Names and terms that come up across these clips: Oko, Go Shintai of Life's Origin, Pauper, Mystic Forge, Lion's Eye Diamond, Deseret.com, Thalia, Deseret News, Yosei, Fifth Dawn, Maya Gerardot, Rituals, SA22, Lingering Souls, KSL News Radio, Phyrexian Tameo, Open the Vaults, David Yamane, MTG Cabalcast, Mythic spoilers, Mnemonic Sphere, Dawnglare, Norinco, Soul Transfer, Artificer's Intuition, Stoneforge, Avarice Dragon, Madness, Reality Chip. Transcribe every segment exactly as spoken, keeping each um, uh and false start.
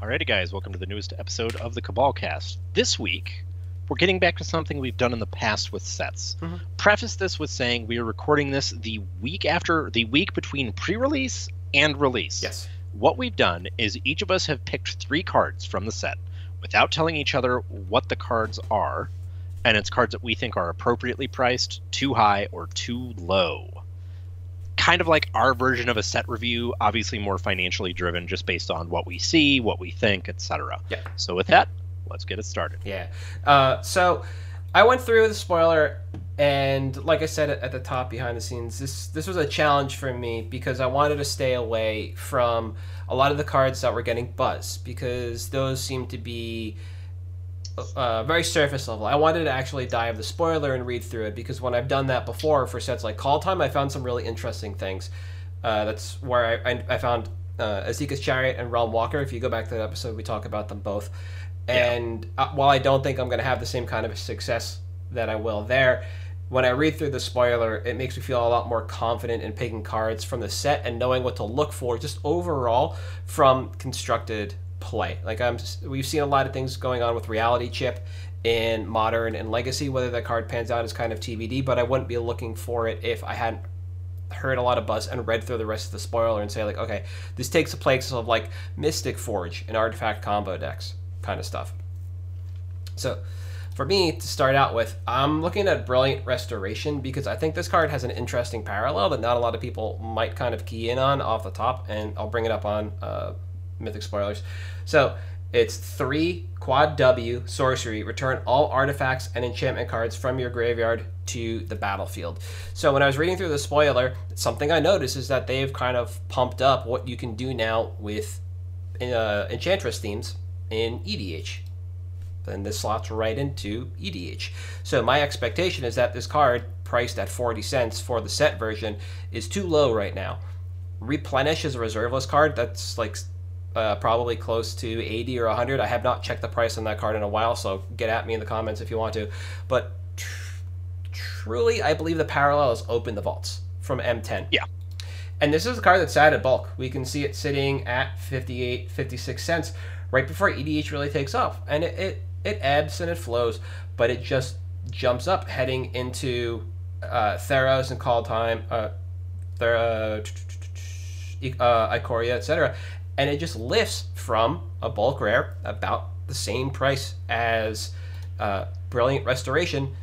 Alrighty guys, welcome to the newest episode of the Cabalcast. This week, we're getting back to something we've done in the past with sets. Mm-hmm. Preface this with saying we are recording this the week after, the week between pre-release and release. Yes. What we've done is each of us have picked three cards from the set without telling each other what the cards are, and it's cards that we think are appropriately priced, too high, or too low. Kind of like our version of a set review, obviously more financially driven, just based on what we see, what we think, et cetera. Yeah. So with that, let's get it started. Yeah. Uh, so I went through the spoiler, and like I said at the top, behind the scenes, this this was a challenge for me because I wanted to stay away from a lot of the cards that were getting buzzed because those seem to be Uh, very surface level. I wanted to actually dive the spoiler and read through it because when I've done that before for sets like Call Time, I found some really interesting things. Uh, that's where I, I, I found uh, Ezekiel's Chariot and Realm Walker. If you go back to that episode, we talk about them both. And yeah. uh, while I don't think I'm going to have the same kind of success that I will there, when I read through the spoiler, it makes me feel a lot more confident in picking cards from the set and knowing what to look for just overall from constructed play. Like I'm, we've seen a lot of things going on with Reality Chip in Modern and Legacy. Whether that card pans out is kind of T B D, but I wouldn't be looking for it if I hadn't heard a lot of buzz and read through the rest of the spoiler and say like, okay, this takes the place of like Mystic Forge and Artifact combo decks kind of stuff. So for me to start out with, I'm looking at Brilliant Restoration because I think this card has an interesting parallel that not a lot of people might kind of key in on off the top, and I'll bring it up on uh, Mythic Spoilers. So it's three quad W sorcery, return all artifacts and enchantment cards from your graveyard to the battlefield. So when I was reading through the spoiler, something I noticed is that they've kind of pumped up what you can do now with uh, Enchantress themes in E D H. Then this slots right into E D H. So my expectation is that this card, priced at forty cents for the set version, is too low right now. Replenish is a reserveless card that's like Uh, probably close to eighty or a hundred. I have not checked the price on that card in a while, so get at me in the comments if you want to. But tr truly, I believe the parallel is Open the Vaults from M ten. Yeah. And this is a card that's sad at bulk. We can see it sitting at fifty-eight, fifty-six cents right before E D H really takes off. And it, it, it ebbs and it flows, but it just jumps up heading into uh, Theros and Call Time, uh, Theros, uh, Ikoria, et cetera, and it just lifts from a bulk rare about the same price as uh, Brilliant Restoration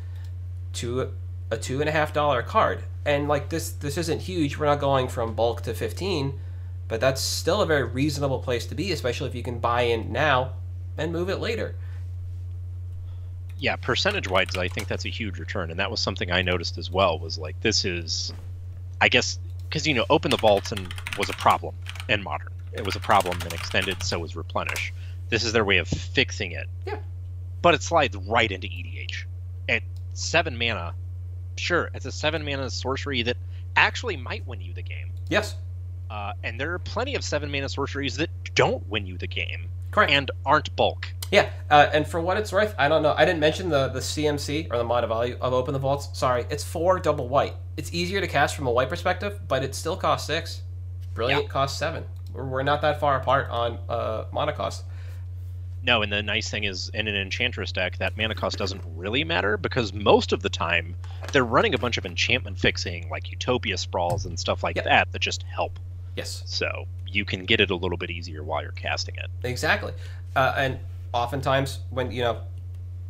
to a two and a half dollar card. And like this, this isn't huge. We're not going from bulk to fifteen, but that's still a very reasonable place to be, especially if you can buy in now and move it later. Yeah, percentage-wise, I think that's a huge return, and that was something I noticed as well. Was like this is, I guess, because you know, Open the Vaults and was a problem in Modern. It was a problem and extended, so was Replenish. This is their way of fixing it. Yeah. But it slides right into E D H. At seven mana, sure, it's a seven mana sorcery that actually might win you the game. Yes. Uh, and there are plenty of seven mana sorceries that don't win you the game. Correct. And aren't bulk. Yeah, uh, and for what it's worth, I don't know. I didn't mention the, the C M C, or the mod value, of Open the Vaults. Sorry, it's four double white. It's easier to cast from a white perspective, but it still costs six. Brilliant, yeah. Costs seven. We're not that far apart on uh, mana cost. No, and the nice thing is, in an Enchantress deck, that mana cost doesn't really matter, because most of the time, they're running a bunch of enchantment fixing, like Utopia Sprawls and stuff like yep. that, that just help. Yes. So you can get it a little bit easier while you're casting it. Exactly. Uh, and oftentimes, when, you know,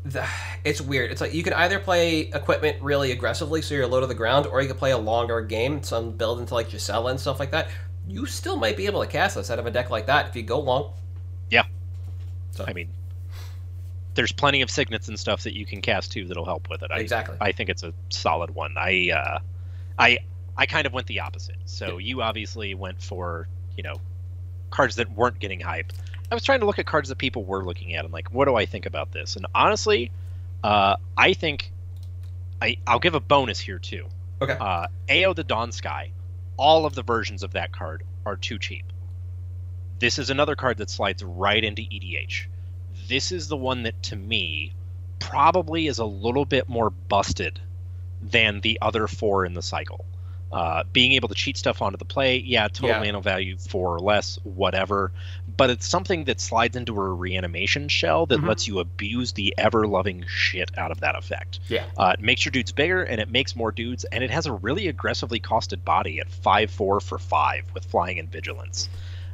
the, it's weird. It's like you can either play equipment really aggressively, so you're low to the ground, or you can play a longer game, some build into, like, Gisela and stuff like that. You still might be able to cast this out of a deck like that if you go long. Yeah. So. I mean, there's plenty of signets and stuff that you can cast too that'll help with it. I, exactly. I think it's a solid one. I, uh, I, I kind of went the opposite. So yeah. You obviously went for, you know, cards that weren't getting hype. I was trying to look at cards that people were looking at and like, what do I think about this? And honestly, uh, I think I, I'll give a bonus here too. Okay. Uh, A O the Dawn Sky. All of the versions of that card are too cheap. This is another card that slides right into E D H. This is the one that, to me, probably is a little bit more busted than the other four in the cycle. Uh, being able to cheat stuff onto the play, yeah, total yeah. Mana value four or less, whatever. But it's something that slides into a reanimation shell that mm-hmm. lets you abuse the ever-loving shit out of that effect. Yeah, uh, it makes your dudes bigger, and it makes more dudes, and it has a really aggressively costed body at five four for five with flying and vigilance.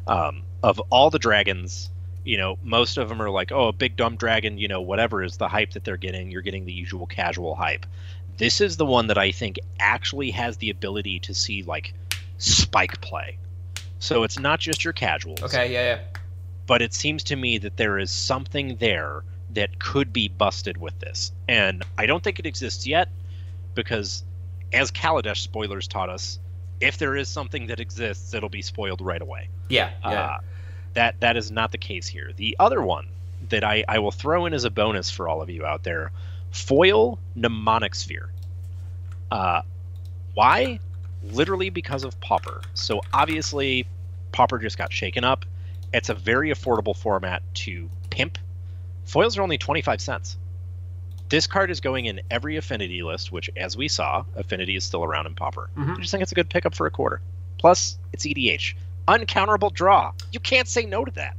Um, of all the dragons, you know, most of them are like, oh, a big dumb dragon, you know, whatever is the hype that they're getting. You're getting the usual casual hype. This is the one that I think actually has the ability to see, like, spike play. So it's not just your casuals. Okay, yeah, yeah. But it seems to me that there is something there that could be busted with this. And I don't think it exists yet, because as Kaladesh spoilers taught us, if there is something that exists, it'll be spoiled right away. Yeah, yeah. Uh, that, that is not the case here. The other one that I, I will throw in as a bonus for all of you out there... Foil Mnemonic Sphere. Uh, why? Literally because of Pauper. So obviously, Pauper just got shaken up. It's a very affordable format to pimp. Foils are only twenty-five cents. This card is going in every Affinity list, which, as we saw, Affinity is still around in Pauper. Mm-hmm. I just think it's a good pickup for a quarter. Plus, it's E D H. Uncounterable draw. You can't say no to that.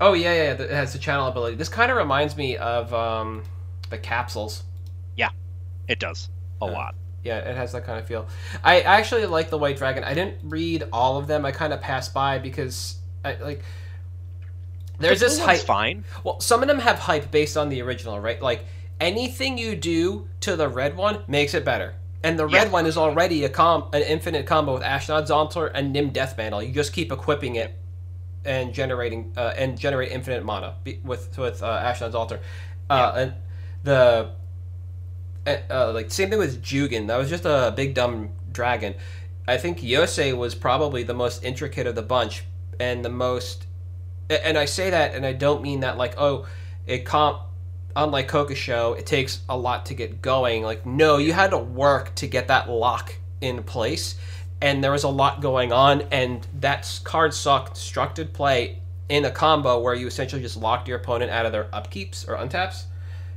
Oh, yeah, yeah, yeah. It has the channel ability. This kind of reminds me of... Um... the capsules. Yeah, it does a uh, lot. Yeah, it has that kind of feel. I actually like the White Dragon. I didn't read all of them. I kind of passed by because I like there's this hype. Fine. Well, some of them have hype based on the original, right? Like anything you do to the red one makes it better. And the red yeah. one is already a com an infinite combo with Ashnod's Altar and Nim Death Mantle. You just keep equipping it and generating uh, and generate infinite mana with with uh, Ashnod's Altar. Uh, yeah. and The uh, like same thing with Jugan. That was just a big dumb dragon. I think Yosei was probably the most intricate of the bunch, and the most. And I say that, and I don't mean that like oh, it comp. Unlike Kokusho, it takes a lot to get going. Like no, you had to work to get that lock in place, and there was a lot going on, and that card saw constructed play in a combo where you essentially just locked your opponent out of their upkeeps or untaps.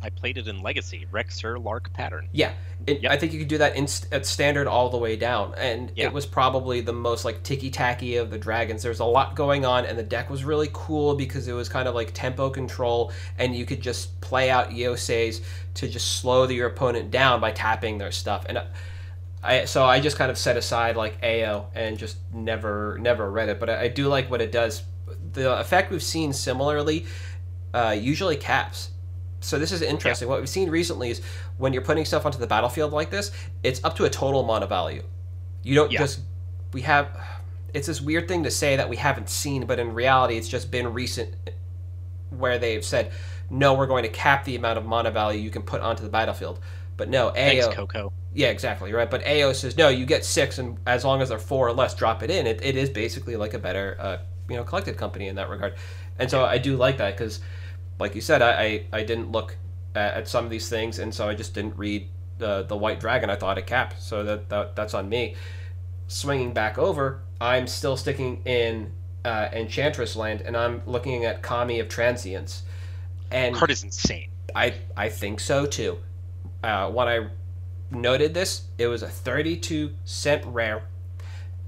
I played it in Legacy, Rexxur Lark Pattern. Yeah, it, yep. I think you could do that in st at Standard all the way down, and yeah. it was probably the most like ticky-tacky of the dragons. There's a lot going on, and the deck was really cool because it was kind of like tempo control, and you could just play out Yoseis to just slow the, your opponent down by tapping their stuff. And I, I, so I just kind of set aside like A O and just never never read it, but I, I do like what it does. The effect we've seen similarly uh, usually caps. So this is interesting. Yeah. What we've seen recently is when you're putting stuff onto the battlefield like this, it's up to a total amount of value. You don't yeah. just... We have... It's this weird thing to say that we haven't seen, but in reality, it's just been recent where they've said, no, we're going to cap the amount of mana value you can put onto the battlefield. But no, A O... Thanks, Coco. Yeah, exactly, right? But A O says, no, you get six, and as long as they're four or less, drop it in. It, it is basically like a better uh, you know, collected company in that regard. And so yeah. I do like that because... Like you said, I, I, I didn't look at, at some of these things, and so I just didn't read the the White Dragon. I thought it capped, so that, that that's on me. Swinging back over, I'm still sticking in uh, Enchantress Land, and I'm looking at Kami of Transience. And card is insane. I, I think so, too. Uh, when I noted this, it was a thirty-two cent rare,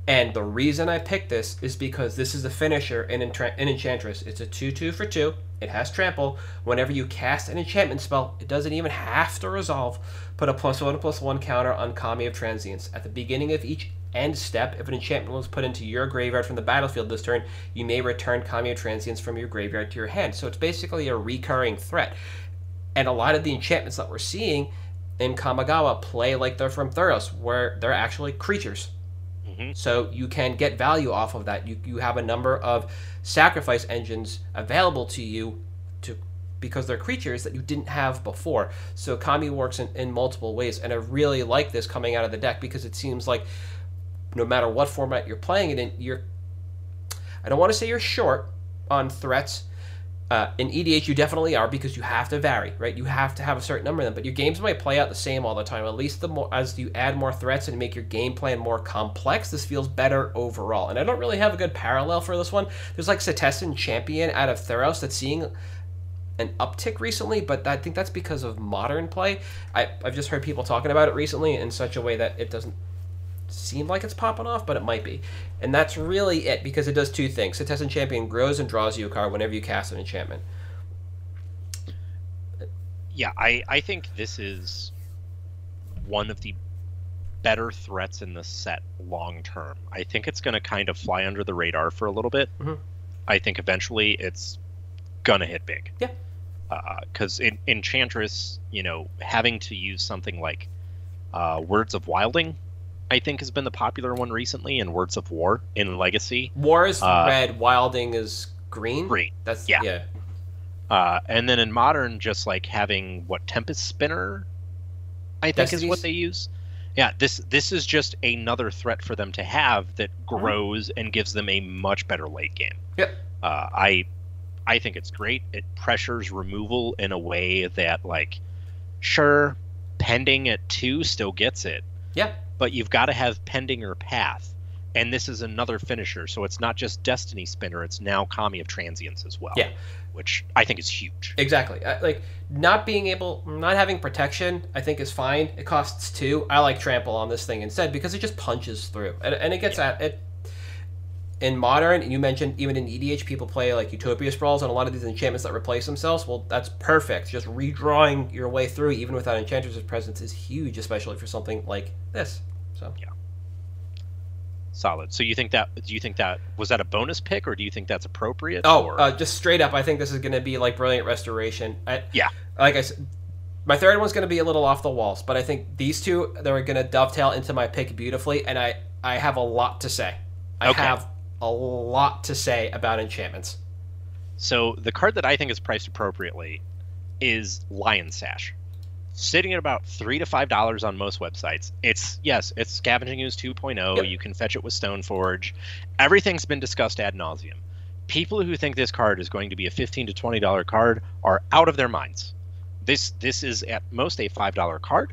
and the reason I picked this is because this is the finisher in, in Enchantress. It's a two two for two. It has trample. Whenever you cast an enchantment spell, it doesn't even have to resolve. Put a plus one plus one counter on Kami of Transience. At the beginning of each end step, if an enchantment was put into your graveyard from the battlefield this turn, you may return Kami of Transience from your graveyard to your hand. So it's basically a recurring threat. And a lot of the enchantments that we're seeing in Kamigawa play like they're from Theros, where they're actually creatures. Mm-hmm. So you can get value off of that. You, you have a number of sacrifice engines available to you to because they're creatures that you didn't have before. So Kami works in, in multiple ways, and I really like this coming out of the deck because it seems like no matter what format you're playing it in, you're I don't want to say you're short on threats, Uh, in E D H, you definitely are, because you have to vary, right? You have to have a certain number of them, but your games might play out the same all the time. At least the more, as you add more threats and make your game plan more complex, this feels better overall. And I don't really have a good parallel for this one. There's like Setessan Champion out of Theros that's seeing an uptick recently, but I think that's because of modern play. I, I've just heard people talking about it recently in such a way that it doesn't seem like it's popping off, but it might be. And that's really it, because it does two things. Setessan Champion grows and draws you a card whenever you cast an enchantment. Yeah, I, I think this is one of the better threats in the set long term. I think it's going to kind of fly under the radar for a little bit. Mm-hmm. I think eventually it's going to hit big. Yeah. Because uh, in Enchantress, you know, having to use something like uh, Words of Wilding, I think, has been the popular one recently, in Words of War in Legacy. War is uh, red, Wilding is green. Green. That's yeah. yeah. Uh, and then in Modern, just like having what Tempest Spinner, I think Destiny's? Is what they use. Yeah, this this is just another threat for them to have that grows mm-hmm. and gives them a much better late game. Yep. Uh, I I think it's great. It pressures removal in a way that, like, sure, pending at two still gets it. Yeah. But you've got to have pending or path, and this is another finisher, so it's not just Destiny Spinner, it's now Kami of Transience as well. Yeah, which I think is huge. Exactly. Like, not being able, not having protection, I think is fine. It costs two. I like Trample on this thing instead, because it just punches through, and, and it gets yeah. at it. In Modern, you mentioned even in E D H, people play like Utopia Sprawls and a lot of these enchantments that replace themselves. Well, that's perfect. Just redrawing your way through, even without Enchantress's presence, is huge, especially for something like this. So yeah, solid. So you think that? Do you think that was that a bonus pick, or do you think that's appropriate? Oh, or? Uh, just straight up, I think this is going to be like Brilliant Restoration. I, yeah, like I said, my third one's going to be a little off the walls, but I think these two they're going to dovetail into my pick beautifully, and I I have a lot to say. I okay. have a lot to say about enchantments. So the card that I think is priced appropriately is Lion Sash. Sitting at about three to five dollars on most websites. It's yes, it's Scavenging Ooze two point oh. Yep. You can fetch it with Stoneforge. Everything's been discussed ad nauseum. People who think this card is going to be a fifteen to twenty dollar card are out of their minds. This this is at most a five dollar card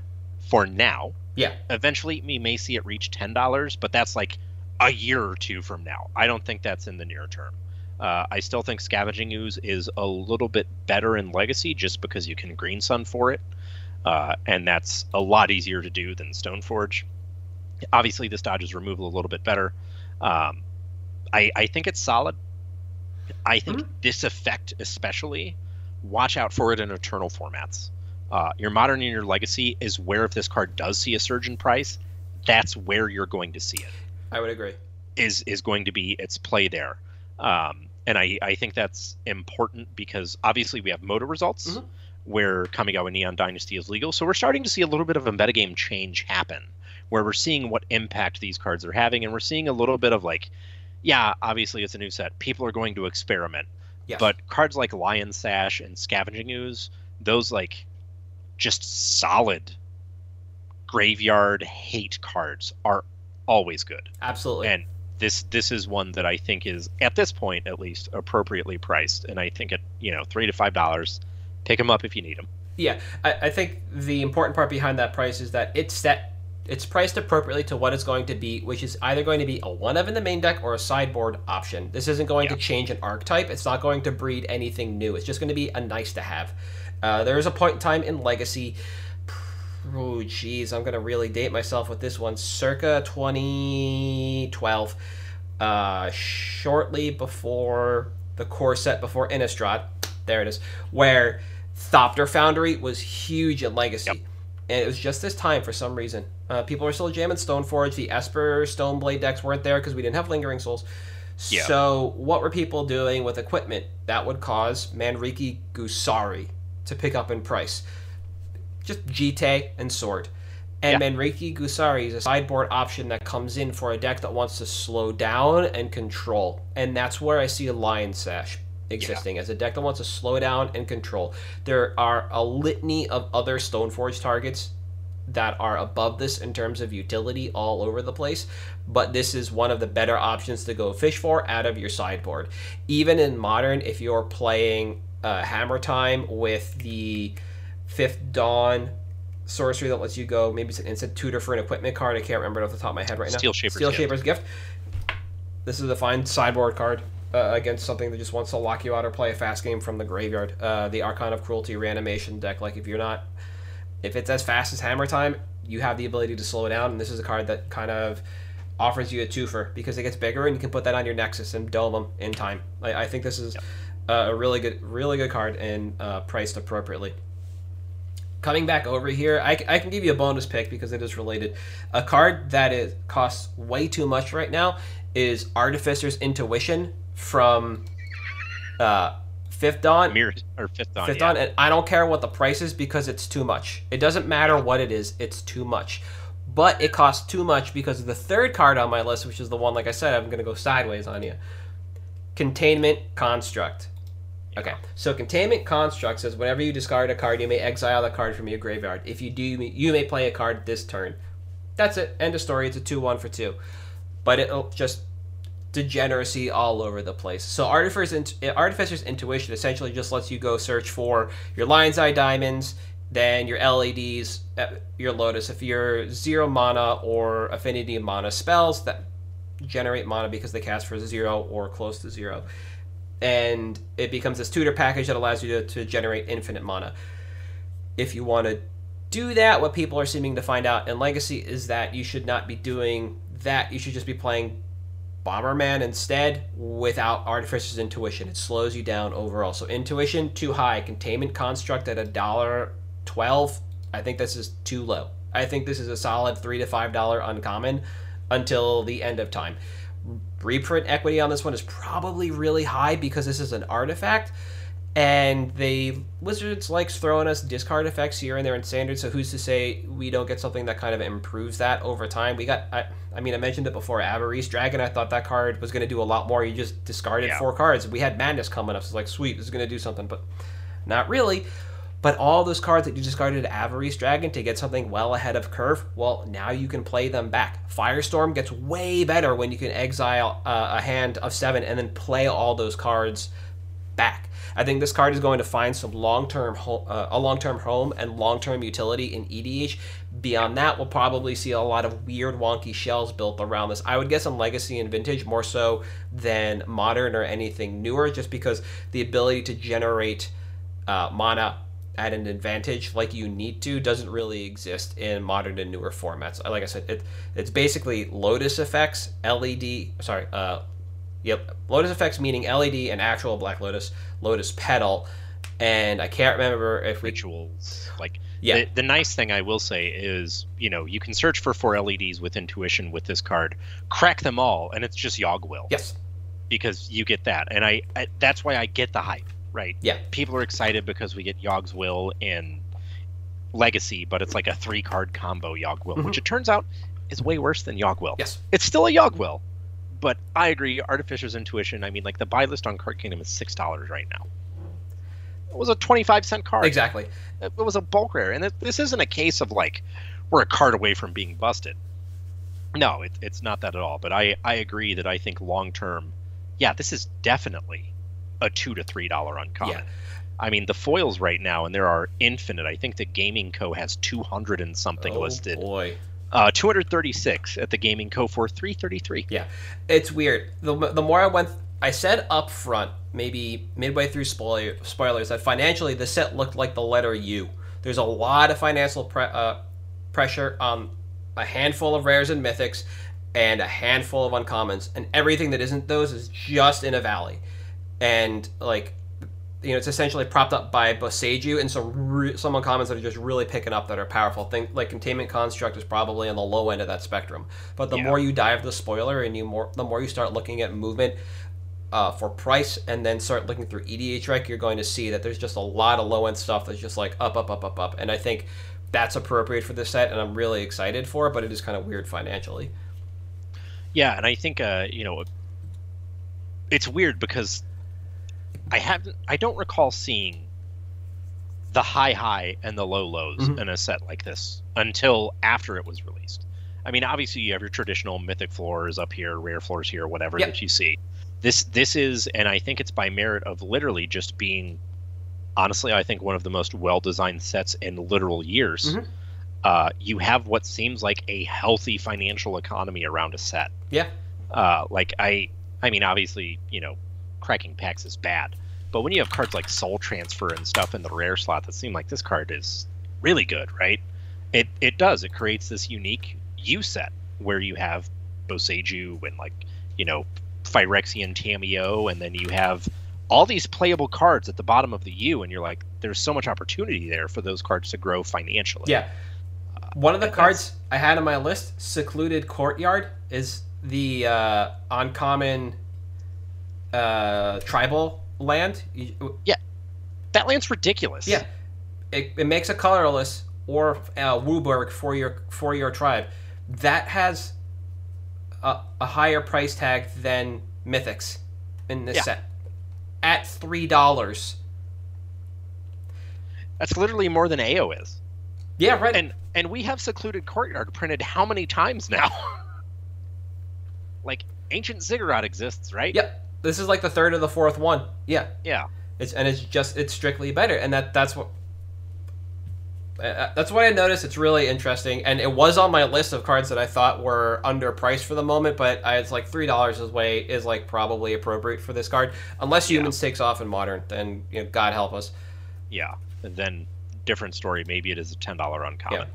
for now. Yeah. Eventually, we may see it reach ten dollars, but that's like a year or two from now. I don't think that's in the near term. Uh, I still think Scavenging Ooze is a little bit better in Legacy, just because you can Green Sun for it. Uh, and that's a lot easier to do than Stoneforge. Obviously, this dodges removal a little bit better. Um, I, I think it's solid. I think mm-hmm. this effect especially, watch out for it in Eternal formats. Uh, your Modern and your Legacy is where, if this card does see a surge in price, that's where you're going to see it. I would agree. Is is going to be its play there. Um, and I, I think that's important, because obviously we have Moto results. Mm-hmm. Where Kamigawa Neon Dynasty is legal. So we're starting to see a little bit of a metagame change happen, where we're seeing what impact these cards are having, and we're seeing a little bit of like, yeah, obviously it's a new set. People are going to experiment. Yes. But cards like Lion Sash and Scavenging Ooze, those like just solid graveyard hate cards are always good. Absolutely. And this this is one that I think is, at this point at least, appropriately priced. And I think at, you know, three to five dollars. Pick them up if you need them. Yeah, I, I think the important part behind that price is that it's set, it's priced appropriately to what it's going to be, which is either going to be a one of in the main deck or a sideboard option. This isn't going yeah. to change an archetype. It's not going to breed anything new. It's just going to be a nice to have. Uh, there is a point in time in Legacy, oh geez, I'm going to really date myself with this one, circa twenty twelve, uh, shortly before the core set, before Innistrad. There it is, where Thopter Foundry was huge in Legacy. Yep. And it was just this time for some reason. Uh, people were still jamming Stoneforge. The Esper Stoneblade decks weren't there because we didn't have Lingering Souls. Yeah. So what were people doing with equipment that would cause Manriki Gusari to pick up in price? Just Jite and Sword. And yeah. Manriki Gusari is a sideboard option that comes in for a deck that wants to slow down and control. And that's where I see a Lion Sash existing yeah. as a deck that wants to slow down and control. There are a litany of other Stoneforge targets that are above this in terms of utility all over the place, but this is one of the better options to go fish for out of your sideboard. Even in Modern, if you're playing uh, Hammer Time with the Fifth Dawn sorcery that lets you go, maybe it's an instant tutor for an equipment card, I can't remember it off the top of my head right now. Steel Shaper's, Steel Shaper's Gift. Gift. This is a fine sideboard card uh, against something that just wants to lock you out or play a fast game from the graveyard. Uh, the Archon of Cruelty reanimation deck, like if you're not... If it's as fast as Hammer Time, you have the ability to slow down, and this is a card that kind of offers you a twofer because it gets bigger, and you can put that on your Nexus and dome them in time. I, I think this is yep. uh, a really good, really good card and uh, priced appropriately. Coming back over here, I, I can give you a bonus pick because it is related. A card that is costs way too much right now is Artificer's Intuition from uh, Fifth Dawn. Mirror, or Fifth Dawn. Fifth Dawn, yeah. And I don't care what the price is because it's too much. It doesn't matter what it is, it's too much. But it costs too much because of the third card on my list, which is the one, like I said, I'm going to go sideways on you. Containment Construct. Okay, so Containment Construct says whenever you discard a card, you may exile the card from your graveyard. If you do, you may play a card this turn. That's it. End of story. It's a two one for two. But it'll just degeneracy all over the place. So Artificer's Intuition essentially just lets you go search for your Lion's Eye Diamonds, then your L E Ds, your Lotus. If you're zero mana or affinity mana spells that generate mana because they cast for zero or close to zero. And it becomes this tutor package that allows you to, to generate infinite mana. If you want to do that, what people are seeming to find out in Legacy is that you should not be doing that. You should just be playing Bomberman instead without Artificer's Intuition. It slows you down overall. So Intuition, too high. Containment Construct at a dollar twelve. I think this is too low. I think this is a solid three to five dollar uncommon until the end of time. Reprint equity on this one is probably really high because this is an artifact, and the Wizards likes throwing us discard effects here and there in Standard, so who's to say we don't get something that kind of improves that over time? We got, I, I mean, I mentioned it before, Avarice Dragon, I thought that card was going to do a lot more. You just discarded yeah. four cards. We had Madness coming up, so it's like, sweet, this is going to do something, but not really. But all those cards that you discarded Avarice Dragon to get something well ahead of curve, well, now you can play them back. Firestorm gets way better when you can exile uh, a hand of seven and then play all those cards back. I think this card is going to find some long-term ho- uh, a long-term home and long-term utility in E D H. Beyond that, we'll probably see a lot of weird, wonky shells built around this. I would guess in Legacy and Vintage more so than Modern or anything newer, just because the ability to generate uh, mana at an advantage like you need to doesn't really exist in Modern and newer formats. Like I said, it, it's basically Lotus Effects, L E D, sorry, uh, yep, Lotus Effects meaning L E D and actual Black Lotus, Lotus Petal, and I can't remember if we... Rituals, like, yeah. the, the nice thing I will say is, you know, you can search for four L E Ds with Intuition with this card, crack them all, and it's just Yogwill. Yes. Because you get that, and I, I that's why I get the hype. Right. Yeah. People are excited because we get Yogwill in Legacy, but it's like a three-card combo Yogwill, mm-hmm. which it turns out is way worse than Yogwill. Yes. It's still a Yogwill, but I agree. Artificer's Intuition. I mean, like the buy list on Card Kingdom is six dollars right now. It was a twenty-five cent card. Exactly. It was a bulk rare, and it, this isn't a case of like we're a card away from being busted. No, it, it's not that at all. But I, I agree that I think long term, yeah, this is definitely a two to three dollar uncommon. Yeah. I mean, the foils right now, and there are infinite. I think the Gaming Co has two hundred and something oh listed. Boy, uh, two hundred thirty-six at the Gaming Co for three thirty-three. Yeah, it's weird. The the more I went, I said up front, maybe midway through spoiler, spoilers, that financially the set looked like the letter U. There's a lot of financial pre- uh, pressure on a handful of rares and mythics, and a handful of uncommons, and everything that isn't those is just in a valley. And, like, you know, it's essentially propped up by Boseiju and some re- some uncommons that are just really picking up that are powerful. Think, like, Containment Construct is probably on the low end of that spectrum. But the yeah. more you dive the spoiler and you more the more you start looking at movement uh, for price and then start looking through EDHREC, you're going to see that there's just a lot of low-end stuff that's just, like, up, up, up, up, up. And I think that's appropriate for this set, and I'm really excited for it, but it is kind of weird financially. Yeah, and I think, uh, you know, it's weird because... I haven't. I don't recall seeing the high high and the low lows mm-hmm. in a set like this until after it was released. I mean, obviously you have your traditional mythic floors up here, rare floors here, whatever yep. that you see. This this is, and I think it's by merit of literally just being, honestly, I think one of the most well-designed sets in literal years. Mm-hmm. Uh, you have what seems like a healthy financial economy around a set. Yeah. Uh, like, I, I mean, obviously, you know, cracking packs is bad. But when you have cards like Soul Transfer and stuff in the rare slot that seem like this card is really good, right? It it does. It creates this unique U set where you have Boseiju and, like, you know, Phyrexian Tameo, and then you have all these playable cards at the bottom of the U, and you're like, there's so much opportunity there for those cards to grow financially. Yeah. One of the cards I had on my list, Secluded Courtyard, is the uh, uncommon uh, tribal land. Yeah. That land's ridiculous. Yeah. It, it makes a colorless or uh, Wooburg for your, for your tribe. That has a, a higher price tag than Mythics in this yeah. set. At three dollars. That's literally more than A O is. Yeah, right. And and we have Secluded Courtyard printed how many times now? Like, Ancient Ziggurat exists, right? Yep. This is like the third or the fourth one. Yeah. Yeah. It's and it's just it's strictly better, and that that's what uh, that's what I noticed. It's really interesting, and it was on my list of cards that I thought were underpriced for the moment, but I, it's like three dollars is way is like probably appropriate for this card, unless Humans yeah. takes off in Modern, then you know, God help us. Yeah, and then. Different story. Maybe it is a ten dollar uncommon.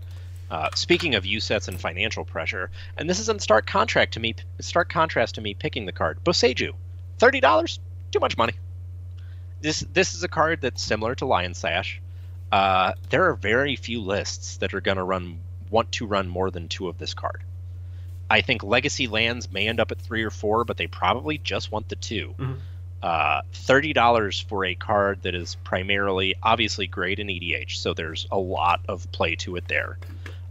Yeah. Uh, speaking of U sets and financial pressure, and this is in stark contract to me, stark contrast to me picking the card Boseiju, thirty dollars, too much money. This this is a card that's similar to Lion Sash. Uh, there are very few lists that are going to run want to run more than two of this card. I think Legacy lands may end up at three or four, but they probably just want the two. Mm-hmm. Uh, thirty dollars for a card that is primarily, obviously, great in E D H, so there's a lot of play to it there.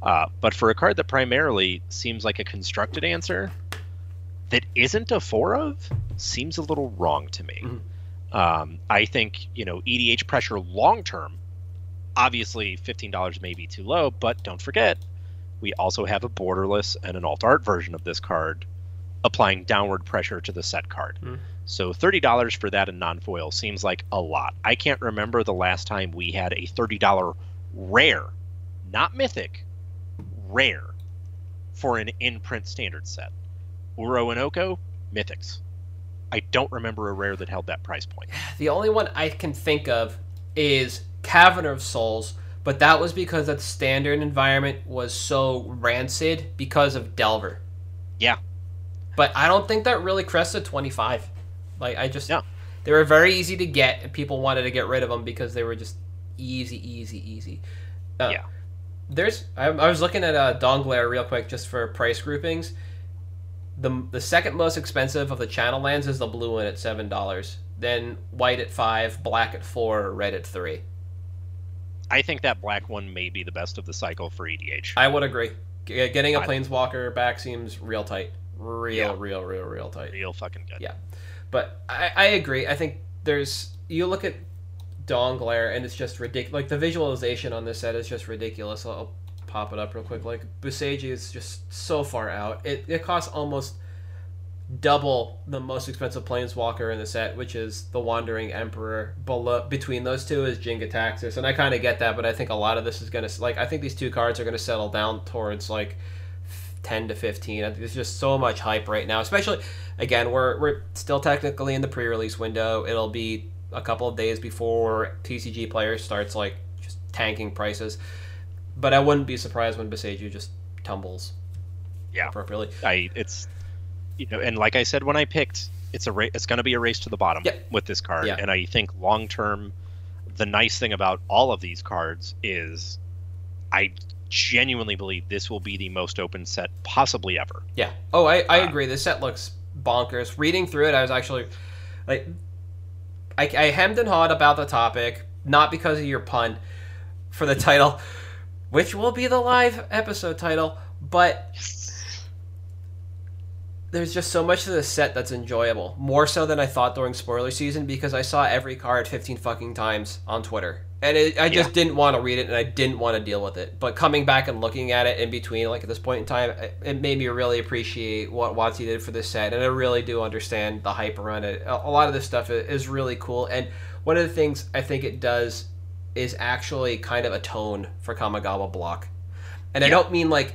Uh, but for a card that primarily seems like a constructed answer that isn't a four of, seems a little wrong to me. Mm-hmm. Um, I think, you know, E D H pressure long-term, obviously fifteen dollars may be too low, but don't forget, we also have a borderless and an alt-art version of this card applying downward pressure to the set card. Mm-hmm. So thirty dollars for that in non-foil seems like a lot. I can't remember the last time we had a thirty dollar rare, not mythic, rare, for an in-print standard set. Uro and Oko, mythics. I don't remember a rare that held that price point. The only one I can think of is Cavern of Souls, but that was because that standard environment was so rancid because of Delver. Yeah. But I don't think that really crested twenty-five dollars. Like, I just, yeah. They were very easy to get, and people wanted to get rid of them because they were just easy, easy, easy. Uh, yeah. There's, I, I was looking at uh, Dawnglare real quick just for price groupings. The the second most expensive of the channel lands is the blue one at seven dollars. Then white at five dollars, black at four dollars, red at three dollars. I think that black one may be the best of the cycle for E D H. I would agree. G getting a I Planeswalker back seems real tight. Real, yeah. real, real, real tight. Real fucking good. Yeah. But I, I agree. I think there's... You look at Dawnglare, and it's just ridiculous. Like, the visualization on this set is just ridiculous. I'll, I'll pop it up real quick. Like, Boseiju is just so far out. It, it costs almost double the most expensive Planeswalker in the set, which is the Wandering Emperor. Below, between those two is Jingataxis. And I kind of get that, but I think a lot of this is going to... Like, I think these two cards are going to settle down towards, like... ten to fifteen. There's just so much hype right now, especially again we're, we're still technically in the pre-release window. It'll be a couple of days before T C G Player starts like just tanking prices, but I wouldn't be surprised when Boseiju just tumbles yeah appropriately. I it's you know, and like I said when I picked, it's a ra it's going to be a race to the bottom yep. with this card yeah. and I think long term the nice thing about all of these cards is I genuinely believe this will be the most open set possibly ever. Yeah. Oh, I, I uh, agree. This set looks bonkers. Reading through it, I was actually like, I, I hemmed and hawed about the topic, not because of your pun for the title, which will be the live episode title, but there's just so much of this set that's enjoyable, more so than I thought during spoiler season because I saw every card fifteen fucking times on Twitter. And it, I just yeah. didn't want to read it, and I didn't want to deal with it. But coming back and looking at it in between, like at this point in time, it, it made me really appreciate what Watsi did for this set, and I really do understand the hype around it. A, a lot of this stuff is really cool, and one of the things I think it does is actually kind of atone for Kamigawa block. And yeah. I don't mean like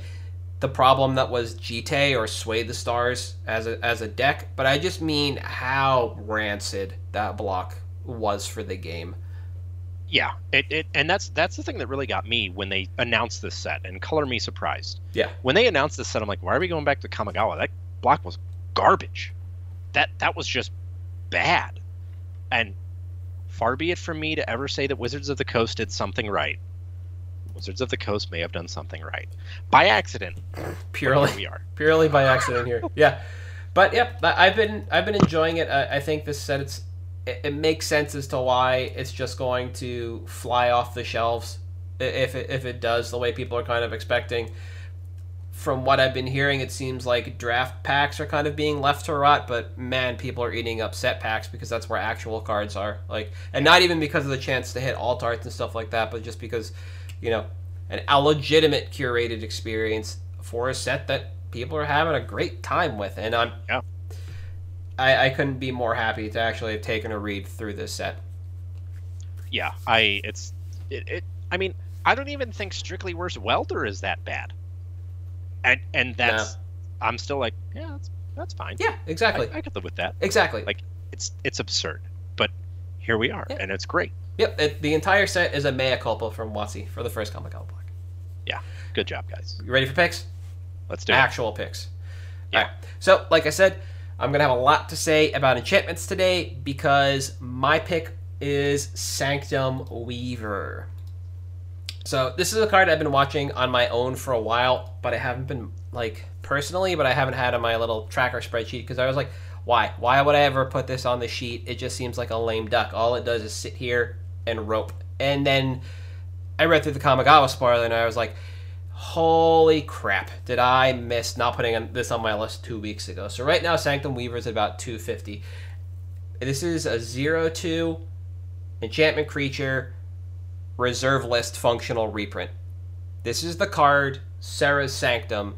the problem that was Jite or Sway the Stars as a, as a deck, but I just mean how rancid that block was for the game. Yeah, it, it and that's that's the thing that really got me when they announced this set, and color me surprised. Yeah. When they announced this set, I'm like, why are we going back to Kamigawa? That block was garbage. That that was just bad. And far be it from me to ever say that Wizards of the Coast did something right. Wizards of the Coast may have done something right. By accident. Purely we are. Purely by accident here. Yeah. But yeah, I've been I've been enjoying it. I, I think this set it's it makes sense as to why it's just going to fly off the shelves if it, if it does the way people are kind of expecting. From what I've been hearing, it seems like draft packs are kind of being left to rot, but man, people are eating up set packs because that's where actual cards are. Like, and not even because of the chance to hit alt arts and stuff like that, but just because, you know, an a legitimate curated experience for a set that people are having a great time with. And I'm... Yeah. I, I couldn't be more happy to actually have taken a read through this set. Yeah, I it's it, it I mean, I don't even think Strictly Worse Welder is that bad. And and that's no. I'm still like, yeah, that's that's fine. Yeah, exactly. I, I could live with that. Exactly. Like it's it's absurd, but here we are, yeah. and it's great. Yep, it, the entire set is a mea culpa from Watsi for the first Kamigawa block. Yeah, good job, guys. You ready for picks? Let's do actual it. picks. Yeah. All right. So, like I said, I'm going to have a lot to say about enchantments today because my pick is Sanctum Weaver. So this is a card I've been watching on my own for a while, but I haven't been, like, personally, but I haven't had on my little tracker spreadsheet because I was like, why? Why would I ever put this on the sheet? It just seems like a lame duck. All it does is sit here and rope. And then I read through the Kamigawa spoiler and I was like, holy crap, did I miss not putting this on my list two weeks ago. So right now, Sanctum Weaver is about two fifty. This is a zero two enchantment creature, reserve list functional reprint. This is the card, Serra's Sanctum,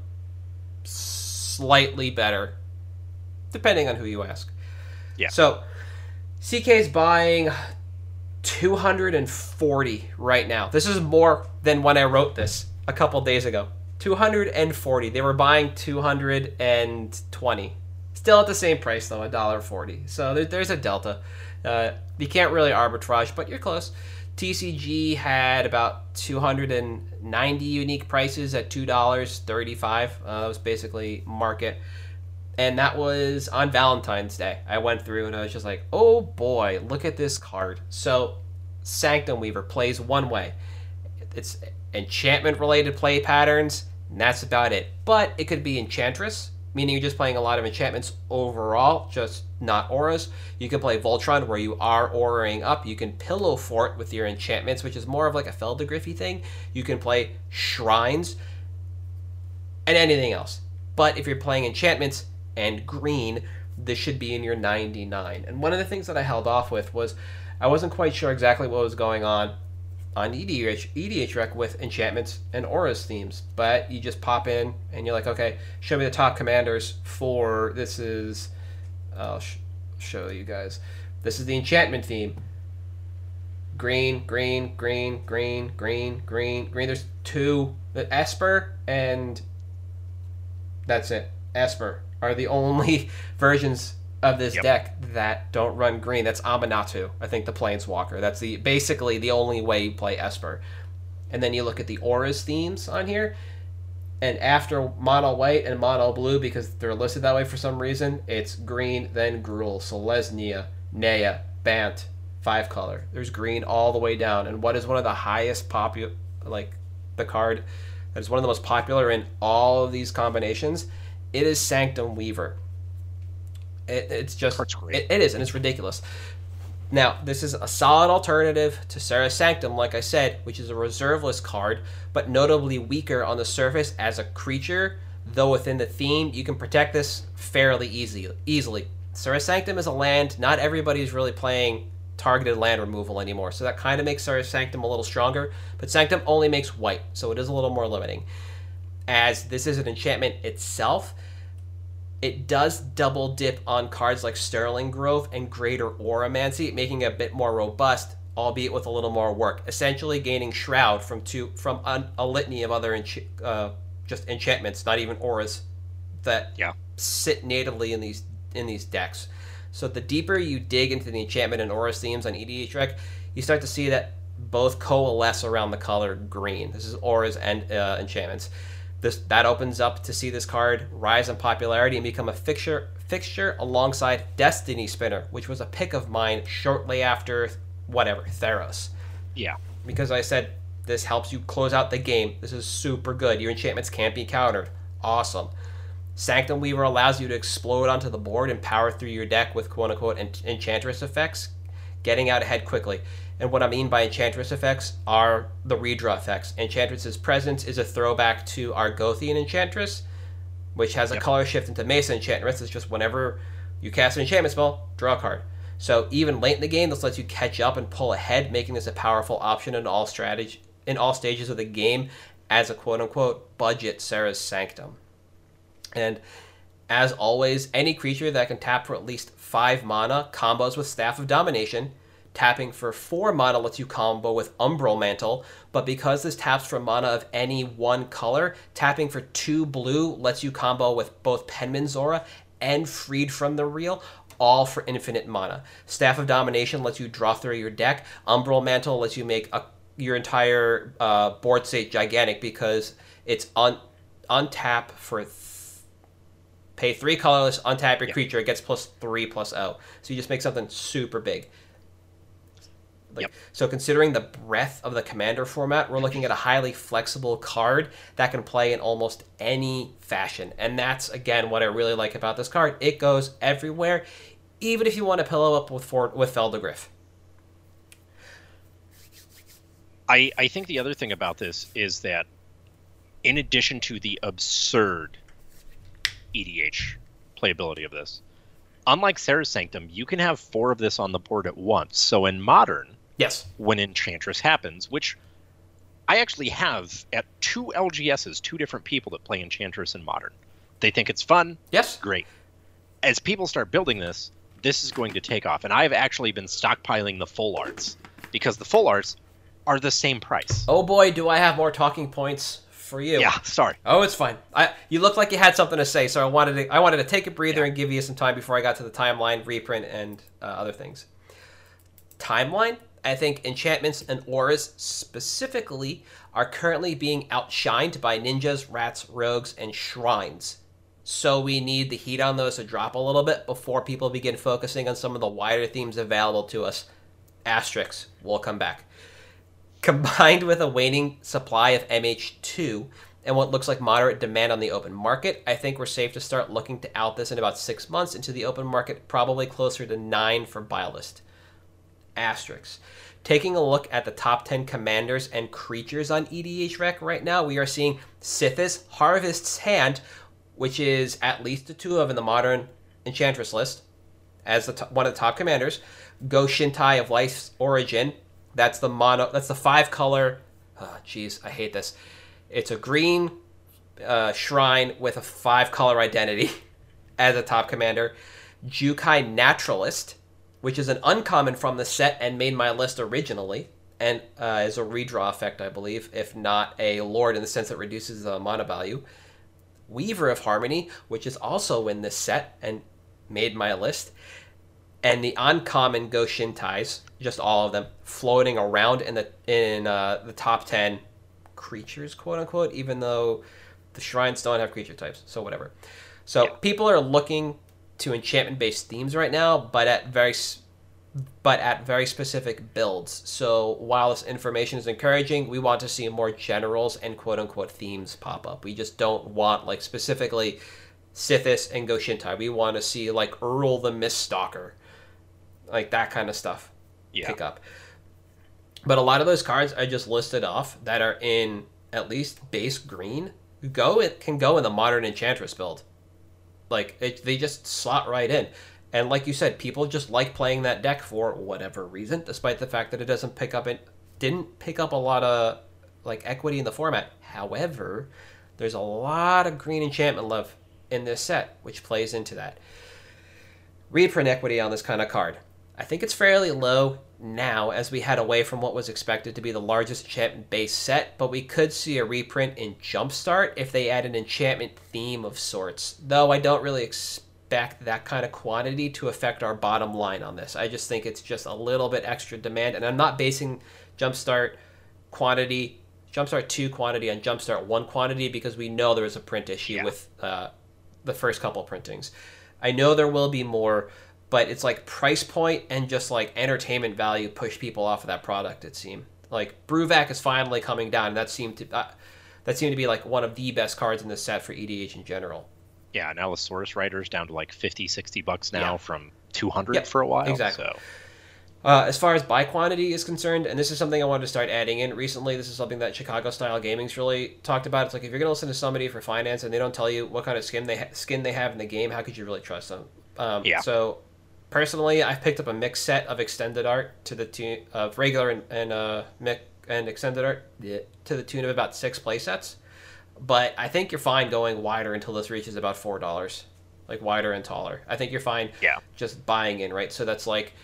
slightly better, depending on who you ask. Yeah. So C K's buying two hundred forty right now. This is more than when I wrote this a couple days ago. Two hundred forty. They were buying two hundred twenty, still at the same price though, a dollar forty. So there, there's a delta. Uh you can't really arbitrage, but you're close. T C G had about two hundred ninety unique prices at two dollars thirty-five. Uh, that was basically market, and that was on Valentine's Day. I went through and I was just like, oh boy, look at this card. So Sanctum Weaver plays one way. It's enchantment related play patterns, and that's about it. But it could be Enchantress, meaning you're just playing a lot of enchantments overall, just not auras. You can play Voltron, where you are auraing up. You can pillow fort with your enchantments, which is more of like a Feldegriffy thing. You can play shrines and anything else. But if you're playing enchantments and green, this should be in your ninety-nine. And one of the things that I held off with was I wasn't quite sure exactly what was going on on E D H R E C with enchantments and auras themes, but you just pop in and you're like, okay, show me the top commanders for this. Is I'll sh show you guys. This is the enchantment theme. Green, green, green, green, green, green, green. There's two, the Esper, and that's it. Esper are the only versions of this yep. deck that don't run green. That's Aminatu, I think, the Planeswalker. That's the basically the only way you play Esper. And then you look at the auras themes on here, and after mono white and mono blue, because they're listed that way for some reason, it's green, then Gruul, Selesnya, Naya, Bant, five color. There's green all the way down. And what is one of the highest popular, like the card that is one of the most popular in all of these combinations? It is Sanctum Weaver. It, it's just it, it is, and it's ridiculous. Now, this is a solid alternative to Serra's Sanctum, like I said, which is a reserveless card, but notably weaker on the surface as a creature, though within the theme you can protect this fairly easy easily. Serra's Sanctum is a land not everybody's really playing targeted land removal anymore. So that kind of makes our Sanctum a little stronger, but Sanctum only makes white, so it is a little more limiting. As this is an enchantment itself, it does double dip on cards like Sterling Grove and Greater Oromancy, making it a bit more robust, albeit with a little more work, essentially gaining Shroud from two from a, a litany of other encha uh, just enchantments, not even auras, that yeah. sit natively in these in these decks. So the deeper you dig into the enchantment and auras themes on EDHREC, you start to see that both coalesce around the color green. This is auras and uh, enchantments. This, that opens up to see this card rise in popularity and become a fixture, fixture alongside Destiny Spinner, which was a pick of mine shortly after, whatever, Theros. Yeah. Because I said, this helps you close out the game. This is super good. Your enchantments can't be countered. Awesome. Sanctum Weaver allows you to explode onto the board and power through your deck with quote-unquote ench Enchantress effects, getting out ahead quickly. And what I mean by Enchantress effects are the redraw effects. Enchantress's Presence is a throwback to Argothian Enchantress, which has a yep. color shift into Mesa Enchantress. It's just whenever you cast an enchantment spell, draw a card. So even late in the game, this lets you catch up and pull ahead, making this a powerful option in all strategy, in all stages of the game as a quote-unquote budget Serra's Sanctum. And as always, any creature that can tap for at least five mana combos with Staff of Domination. Tapping for four mana lets you combo with Umbral Mantle, but because this taps for mana of any one color, tapping for two blue lets you combo with both Penman's Aura and Freed from the Real, all for infinite mana. Staff of Domination lets you draw through your deck. Umbral Mantle lets you make a, your entire uh, board state gigantic because it's on untap for... Pay three colorless, untap your yeah. creature, it gets plus three, plus oh. So you just make something super big. Like, yep. So considering the breadth of the commander format, we're looking at a highly flexible card that can play in almost any fashion. And that's, again, what I really like about this card. It goes everywhere, even if you want to pillow up with Ford, with Feldegriff. I, I think the other thing about this is that in addition to the absurd E D H playability of this, unlike Serra's Sanctum, you can have four of this on the board at once. So in Modern... Yes. When Enchantress happens, which I actually have at two L G Ss, two different people that play Enchantress in Modern. They think it's fun. Yes. Great. As people start building this, this is going to take off. And I've actually been stockpiling the full arts because the full arts are the same price. Oh boy, do I have more talking points for you. Yeah, sorry. Oh, it's fine. I, you looked like you had something to say, so I wanted to, I wanted to take a breather yeah. and give you some time before I got to the timeline, reprint, and uh, other things. Timeline? I think enchantments and auras specifically are currently being outshined by ninjas, rats, rogues, and shrines. So we need the heat on those to drop a little bit before people begin focusing on some of the wider themes available to us. Asterisks. We'll come back. Combined with a waning supply of M H two and what looks like moderate demand on the open market, I think we're safe to start looking to out this in about six months into the open market, probably closer to nine for buy list. Asterisk. Taking a look at the top ten commanders and creatures on EDHREC right now, we are seeing Sithis, Harvest's Hand, which is at least a two of in the Modern Enchantress list, as the one of the top commanders. Go Shintai of Life's Origin. That's the mono. That's the five color. Oh, jeez, I hate this. It's a green uh, shrine with a five color identity as a top commander. Jukai Naturalist, which is an uncommon from the set and made my list originally, and uh, is a redraw effect, I believe, if not a lord in the sense that reduces the mana value. Weaver of Harmony, which is also in this set and made my list. And the uncommon Go Shintais, just all of them, floating around in the in uh, the top ten creatures, quote unquote, even though the shrines don't have creature types, so whatever. So yeah. people are looking to enchantment-based themes right now, but at very but at very specific builds. So while this information is encouraging, we want to see more generals and quote unquote themes pop up. We just don't want like specifically Sithis and Go Shintai. We want to see like Url the Miststalker. Like that kind of stuff yeah. pick up. But a lot of those cards I just listed off that are in at least base green go it can go in the Modern Enchantress build. Like it, they just slot right in. And like you said, people just like playing that deck for whatever reason, despite the fact that it doesn't pick up it didn't pick up a lot of like equity in the format. However, there's a lot of green enchantment love in this set, which plays into that. Reprint equity on this kind of card. I think it's fairly low now, as we head away from what was expected to be the largest enchantment-based set, but we could see a reprint in Jumpstart if they add an enchantment theme of sorts. Though I don't really expect that kind of quantity to affect our bottom line on this. I just think it's just a little bit extra demand, and I'm not basing Jumpstart quantity, Jumpstart two quantity on Jumpstart one quantity, because we know there was a print issue yeah. with uh, the first couple printings. I know there will be more, but it's like price point and just like entertainment value push people off of that product, it seemed. Like Bruvac is finally coming down, and that seemed to uh, that seemed to be like one of the best cards in this set for E D H in general. Yeah, and Allosaurus Rider's down to like fifty, sixty bucks now yeah. from two hundred yep. for a while. Exactly. So. Uh, as far as buy quantity is concerned, and this is something I wanted to start adding in recently, this is something that Chicago Style Gaming's really talked about. It's like, if you're going to listen to somebody for finance and they don't tell you what kind of skin they ha skin they have in the game, how could you really trust them? Um, yeah. So, personally, I've picked up a mixed set of extended art to the tune of regular and and, uh, mix and extended art yeah. to the tune of about six playsets. But I think you're fine going wider until this reaches about four dollars, like wider and taller. I think you're fine. Yeah. Just buying in, right? So that's like.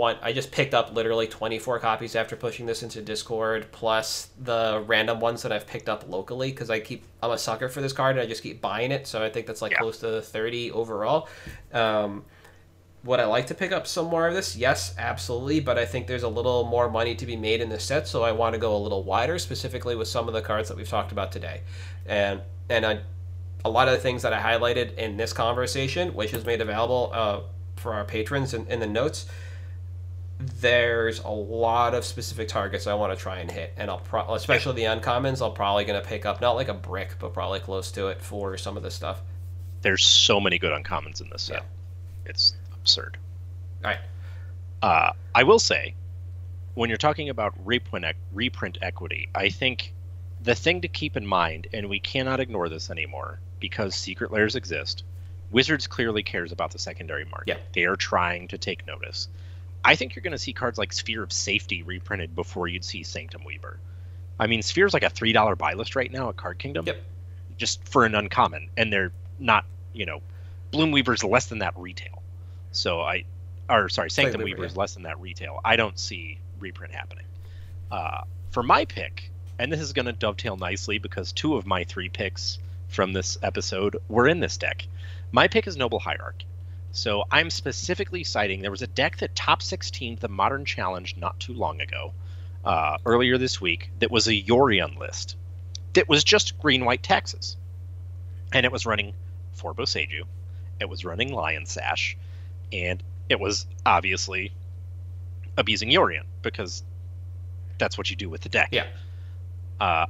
I just picked up literally twenty-four copies after pushing this into Discord, plus the random ones that I've picked up locally, because I keep I'm a sucker for this card and I just keep buying it. So I think that's like yeah. close to thirty overall. Um, would I like to pick up some more of this? Yes, absolutely. But I think there's a little more money to be made in this set, so I want to go a little wider, specifically with some of the cards that we've talked about today, and and I, a lot of the things that I highlighted in this conversation, which is made available uh, for our patrons in, in the notes. There's a lot of specific targets I want to try and hit, and I'll pro especially the uncommons. I'll probably gonna pick up not like a brick, but probably close to it for some of this stuff. There's so many good uncommons in this set. Yeah. It's absurd. All right. Uh, I will say, when you're talking about reprint e reprint equity, I think the thing to keep in mind, and we cannot ignore this anymore because secret layers exist. Wizards clearly cares about the secondary market. Yeah. They are trying to take notice. I think you're going to see cards like Sphere of Safety reprinted before you'd see Sanctum Weaver. I mean, Sphere's like a three dollar buy list right now at Card Kingdom, yep. just for an uncommon, and they're not, you know, Bloomweaver's less than that retail. So I, or sorry, Sanctum Weaver, Weaver's yeah. less than that retail. I don't see reprint happening. Uh, for my pick, and this is going to dovetail nicely because two of my three picks from this episode were in this deck. My pick is Noble Hierarch. So I'm specifically citing, there was a deck that top sixteened the Modern Challenge not too long ago, uh, earlier this week, that was a Yorion list that was just green-white taxes. And it was running four Boseiju, it was running Lion Sash, and it was obviously abusing Yorion, because that's what you do with the deck. Yeah. Uh,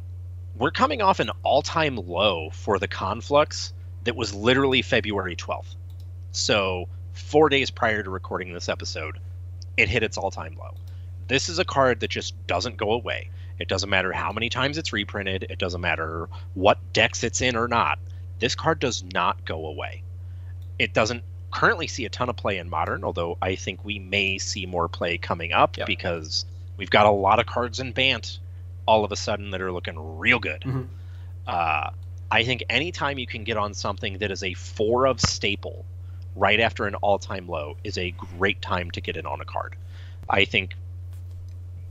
we're coming off an all-time low for the Conflux that was literally February twelfth. So four days prior to recording this episode, it hit its all-time low. This is a card that just doesn't go away. It doesn't matter how many times it's reprinted. It doesn't matter what decks it's in or not. This card does not go away. It doesn't currently see a ton of play in Modern, although I think we may see more play coming up yep. because we've got a lot of cards in Bant all of a sudden that are looking real good. Mm-hmm. uh, I think anytime you can get on something that is a four of staple right after an all-time low is a great time to get in on a card. I think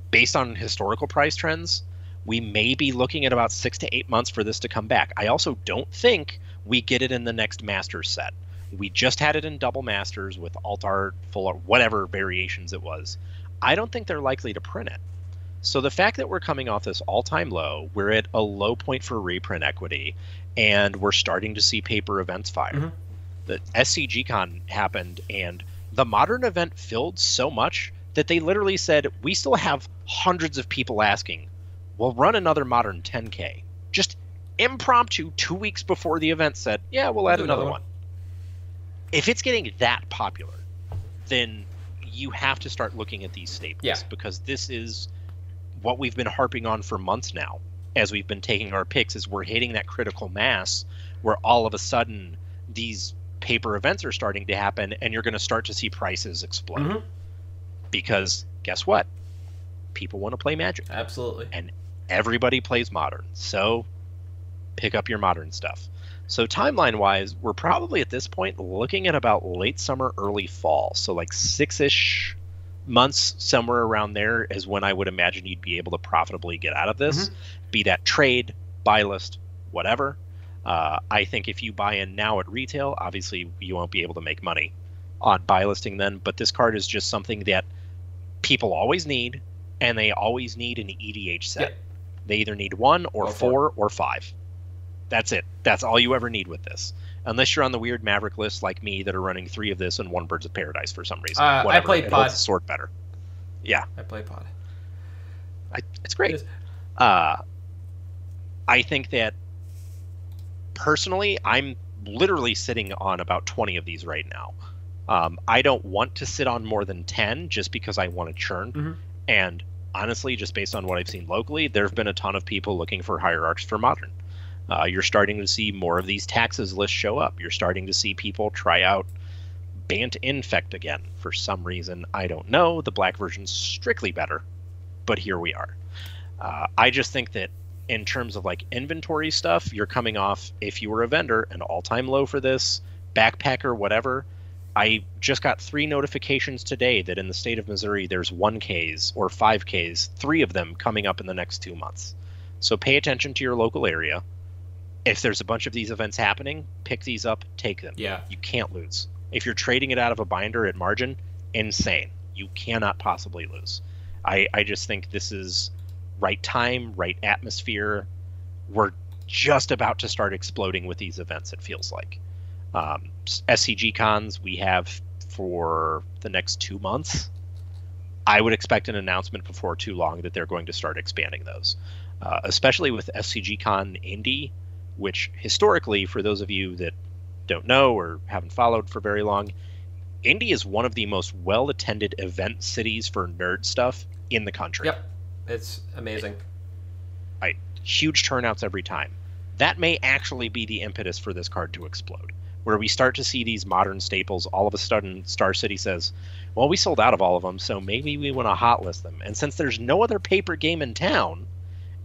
based on historical price trends, we may be looking at about six to eight months for this to come back. I also don't think we get it in the next Masters set. We just had it in Double Masters with alt art, full art, whatever variations it was. I don't think they're likely to print it. So the fact that we're coming off this all-time low, we're at a low point for reprint equity, and we're starting to see paper events fire. Mm-hmm. The S C G Con happened, and the Modern event filled so much that they literally said, we still have hundreds of people asking, we'll run another Modern ten K. Just impromptu, two weeks before the event said, yeah, we'll add another, another one. one. If it's getting that popular, then you have to start looking at these staples, yeah. because this is what we've been harping on for months now, as we've been taking our picks, is we're hitting that critical mass where all of a sudden these paper events are starting to happen, and you're going to start to see prices explode. Mm-hmm. Because guess what? People want to play Magic. Absolutely. And everybody plays Modern. So pick up your Modern stuff. So timeline-wise, we're probably at this point looking at about late summer, early fall. So like six-ish months, somewhere around there, is when I would imagine you'd be able to profitably get out of this. Mm-hmm. Be that trade, buy list, whatever. Uh, I think if you buy in now at retail, obviously you won't be able to make money on buy listing then, but this card is just something that people always need, and they always need an E D H set. Yeah. They either need one or okay. four or five. That's it. That's all you ever need with this. Unless you're on the weird Maverick list like me that are running three of this and one Birds of Paradise for some reason. Uh, I played Pod. It holds the sword better. Yeah. I play Pod. I, it's great. It is. Uh, I think that personally, I'm literally sitting on about twenty of these right now. Um, I don't want to sit on more than ten just because I want to churn. Mm-hmm. And honestly, just based on what I've seen locally, there have been a ton of people looking for hierarchs for Modern. Uh, you're starting to see more of these taxes lists show up. You're starting to see people try out Bant Infect again for some reason. I don't know. The black version's strictly better, but here we are. Uh, I just think that in terms of like inventory stuff, you're coming off, if you were a vendor, an all-time low for this, backpacker, whatever. I just got three notifications today that in the state of Missouri, there's one Ks or five Ks, three of them coming up in the next two months. So pay attention to your local area. If there's a bunch of these events happening, pick these up, take them. Yeah. You can't lose. If you're trading it out of a binder at margin, insane. You cannot possibly lose. I, I just think this is right time, right atmosphere. We're just about to start exploding with these events, it feels like. Um, S C G cons we have for the next two months. I would expect an announcement before too long that they're going to start expanding those. Uh, especially with S C G Con Indy, which historically, for those of you that don't know or haven't followed for very long, Indy is one of the most well-attended event cities for nerd stuff in the country. Yep, it's amazing. It, I, huge turnouts every time. That may actually be the impetus for this card to explode, where we start to see these Modern staples. All of a sudden, Star City says, well, we sold out of all of them, so maybe we want to hotlist them. And since there's no other paper game in town,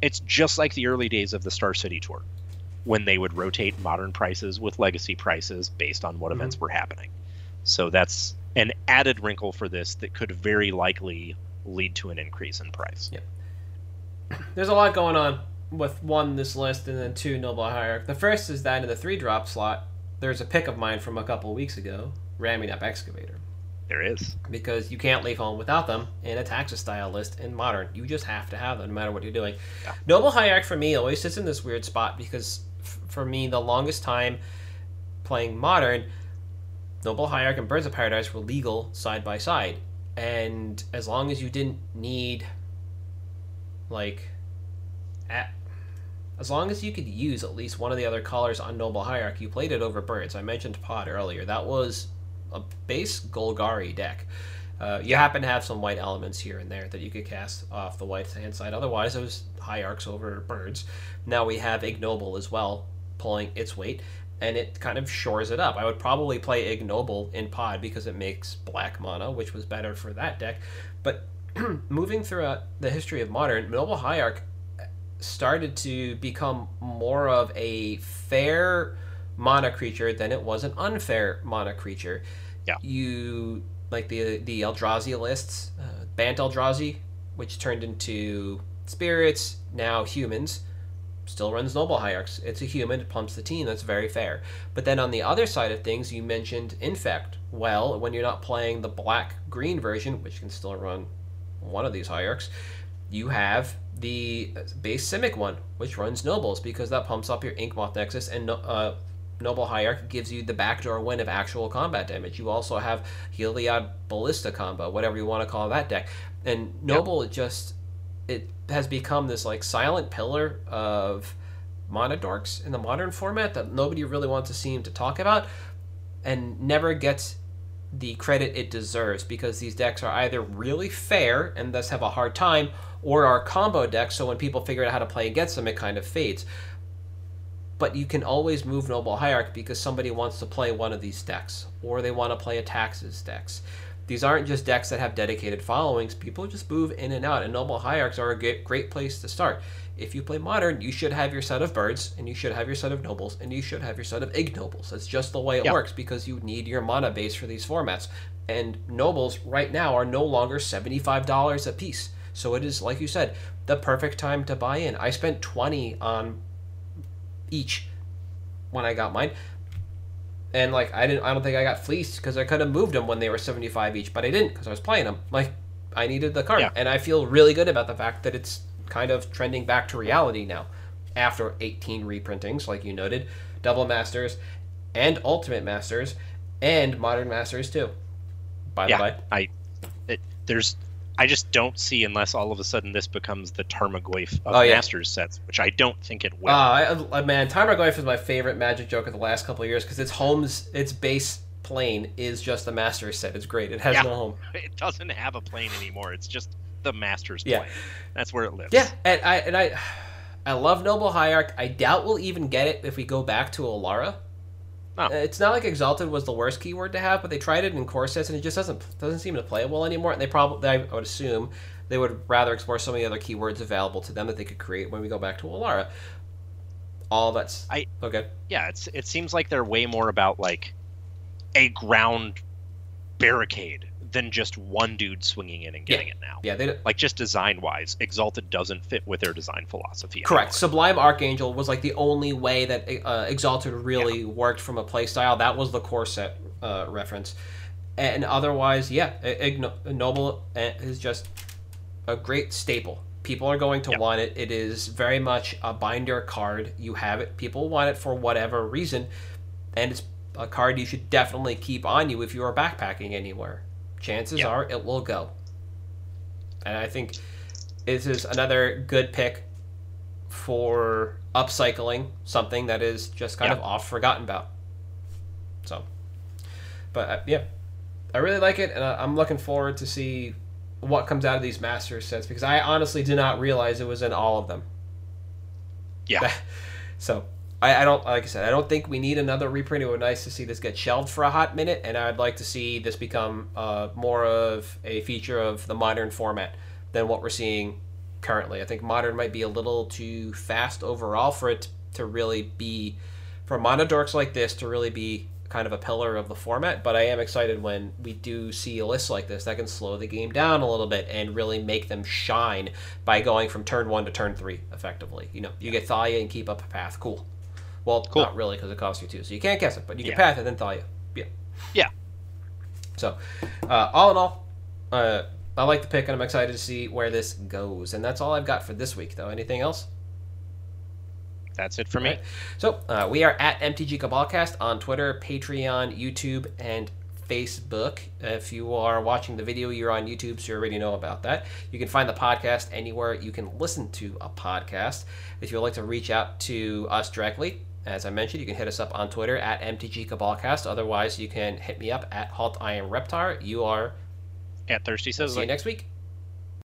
it's just like the early days of the Star City tour, when they would rotate Modern prices with Legacy prices based on what mm-hmm. events were happening. So that's an added wrinkle for this that could very likely lead to an increase in price. Yeah. There's a lot going on with, one, this list, and then two, Noble Hierarch. The first is that in the three-drop slot, there's a pick of mine from a couple weeks ago, ramming up Excavator. There is. Because you can't leave home without them in a Taxa-style list in Modern. You just have to have them, no matter what you're doing. Yeah. Noble Hierarch, for me, always sits in this weird spot because, f for me, the longest time playing Modern, Noble Hierarch and Birds of Paradise were legal side-by-side. -side. And as long as you didn't need, like, at As long as you could use at least one of the other colors on Noble Hierarch, you played it over Birds. I mentioned Pod earlier. That was a base Golgari deck. Uh, you happen to have some white elements here and there that you could cast off the white hand side. Otherwise, it was Hierarchs over Birds. Now we have Ignoble as well, pulling its weight, and it kind of shores it up. I would probably play Ignoble in Pod because it makes black mono, which was better for that deck. But moving throughout the history of Modern, Noble Hierarch started to become more of a fair mono creature than it was an unfair mono creature. Yeah. You like the the Eldrazi lists, uh, Bant Eldrazi, which turned into spirits, now humans, still runs Noble Hierarchs. It's a human, it pumps the team, that's very fair. But then on the other side of things, you mentioned Infect. Well, when you're not playing the black green version, which can still run one of these Hierarchs, you have the base Simic one, which runs Nobles, because that pumps up your Inkmoth Nexus, and uh, Noble Hierarch gives you the backdoor win of actual combat damage. You also have Heliod Ballista combo, whatever you want to call that deck. And Noble, yep. it just it has become this like silent pillar of mono dorks in the Modern format that nobody really wants to seem to talk about, and never gets the credit it deserves, because these decks are either really fair and thus have a hard time, or are combo decks, so when people figure out how to play against them, it kind of fades. but you can always move Noble Hierarch because somebody wants to play one of these decks, or they want to play a Taxes decks. These aren't just decks that have dedicated followings. People just move in and out, and Noble Hierarchs are a great place to start. If you play Modern, you should have your set of birds, and you should have your set of nobles, and you should have your set of ignobles. That's just the way it yep. works, because you need your mana base for these formats. And nobles right now are no longer seventy-five dollars a piece. So it is, like you said, the perfect time to buy in. I spent twenty dollars on each when I got mine. And like I didn't, I don't think I got fleeced because I could have moved them when they were seventy-five each, but I didn't because I was playing them. Like I needed the card, yeah. and I feel really good about the fact that it's kind of trending back to reality now, after eighteen reprintings, like you noted, Double Masters, and Ultimate Masters, and Modern Masters too. By yeah, the way, I it, there's I just don't see, unless all of a sudden this becomes the Tarmogoyf of oh, yeah. Masters sets, which I don't think it will. Uh, I, I, man, Tarmogoyf is my favorite Magic joke of the last couple of years because its home's its base plane is just the Masters set. It's great. It has yeah. no home. It doesn't have a plane anymore. It's just the Masters yeah. plane. That's where it lives. Yeah, and I and I, I love Noble Hierarch. I doubt we'll even get it if we go back to Olara. Oh. It's not like Exalted was the worst keyword to have, but they tried it in core sets, and it just doesn't doesn't seem to play well anymore. And they probably, I would assume, they would rather explore so many other keywords available to them that they could create when we go back to Olara. All that's I okay. Yeah, it's it seems like they're way more about like a ground barricade than just one dude swinging in and getting yeah. it now. Yeah, they don't... like just design wise, Exalted doesn't fit with their design philosophy. Correct. Anymore. Sublime Archangel was like the only way that uh, Exalted really yeah. worked from a play style. That was the core set uh, reference, and otherwise, yeah, Ignoble is just a great staple. People are going to yeah. want it. It is very much a binder card. You have it. People want it for whatever reason, and it's a card you should definitely keep on you if you are backpacking anywhere. Chances yep. are it will go. And I think this is another good pick for upcycling something that is just kind yep. of off forgotten about. So, but uh, yeah, I really like it, and uh, I'm looking forward to see what comes out of these Master sets, because I honestly did not realize it was in all of them. Yeah. So I, I don't, like I said, I don't think we need another reprint. It would be nice to see this get shelved for a hot minute, and I'd like to see this become uh, more of a feature of the Modern format than what we're seeing currently. I think Modern might be a little too fast overall for it to really be, for mono dorks like this to really be kind of a pillar of the format, but I am excited when we do see lists like this that can slow the game down a little bit and really make them shine by going from turn one to turn three, effectively. You know, you get Thalia and keep up a path. Cool. Well, cool. Not really, because it costs you two. So you can't guess it, but you can yeah. path it, then Thalia. Yeah. Yeah. So, uh, all in all, uh, I like the pick, and I'm excited to see where this goes. And that's all I've got for this week, though. Anything else? That's it for me. Right. So, uh, we are at M T G Cabalcast on Twitter, Patreon, YouTube, and Facebook. If you are watching the video, you're on YouTube, so you already know about that. You can find the podcast anywhere you can listen to a podcast. If you would like to reach out to us directly, as I mentioned, you can hit us up on Twitter at M T G Cabalcast. Otherwise, you can hit me up at Halt I Am Reptar. You are at Thirsty Sizzler. See you next week.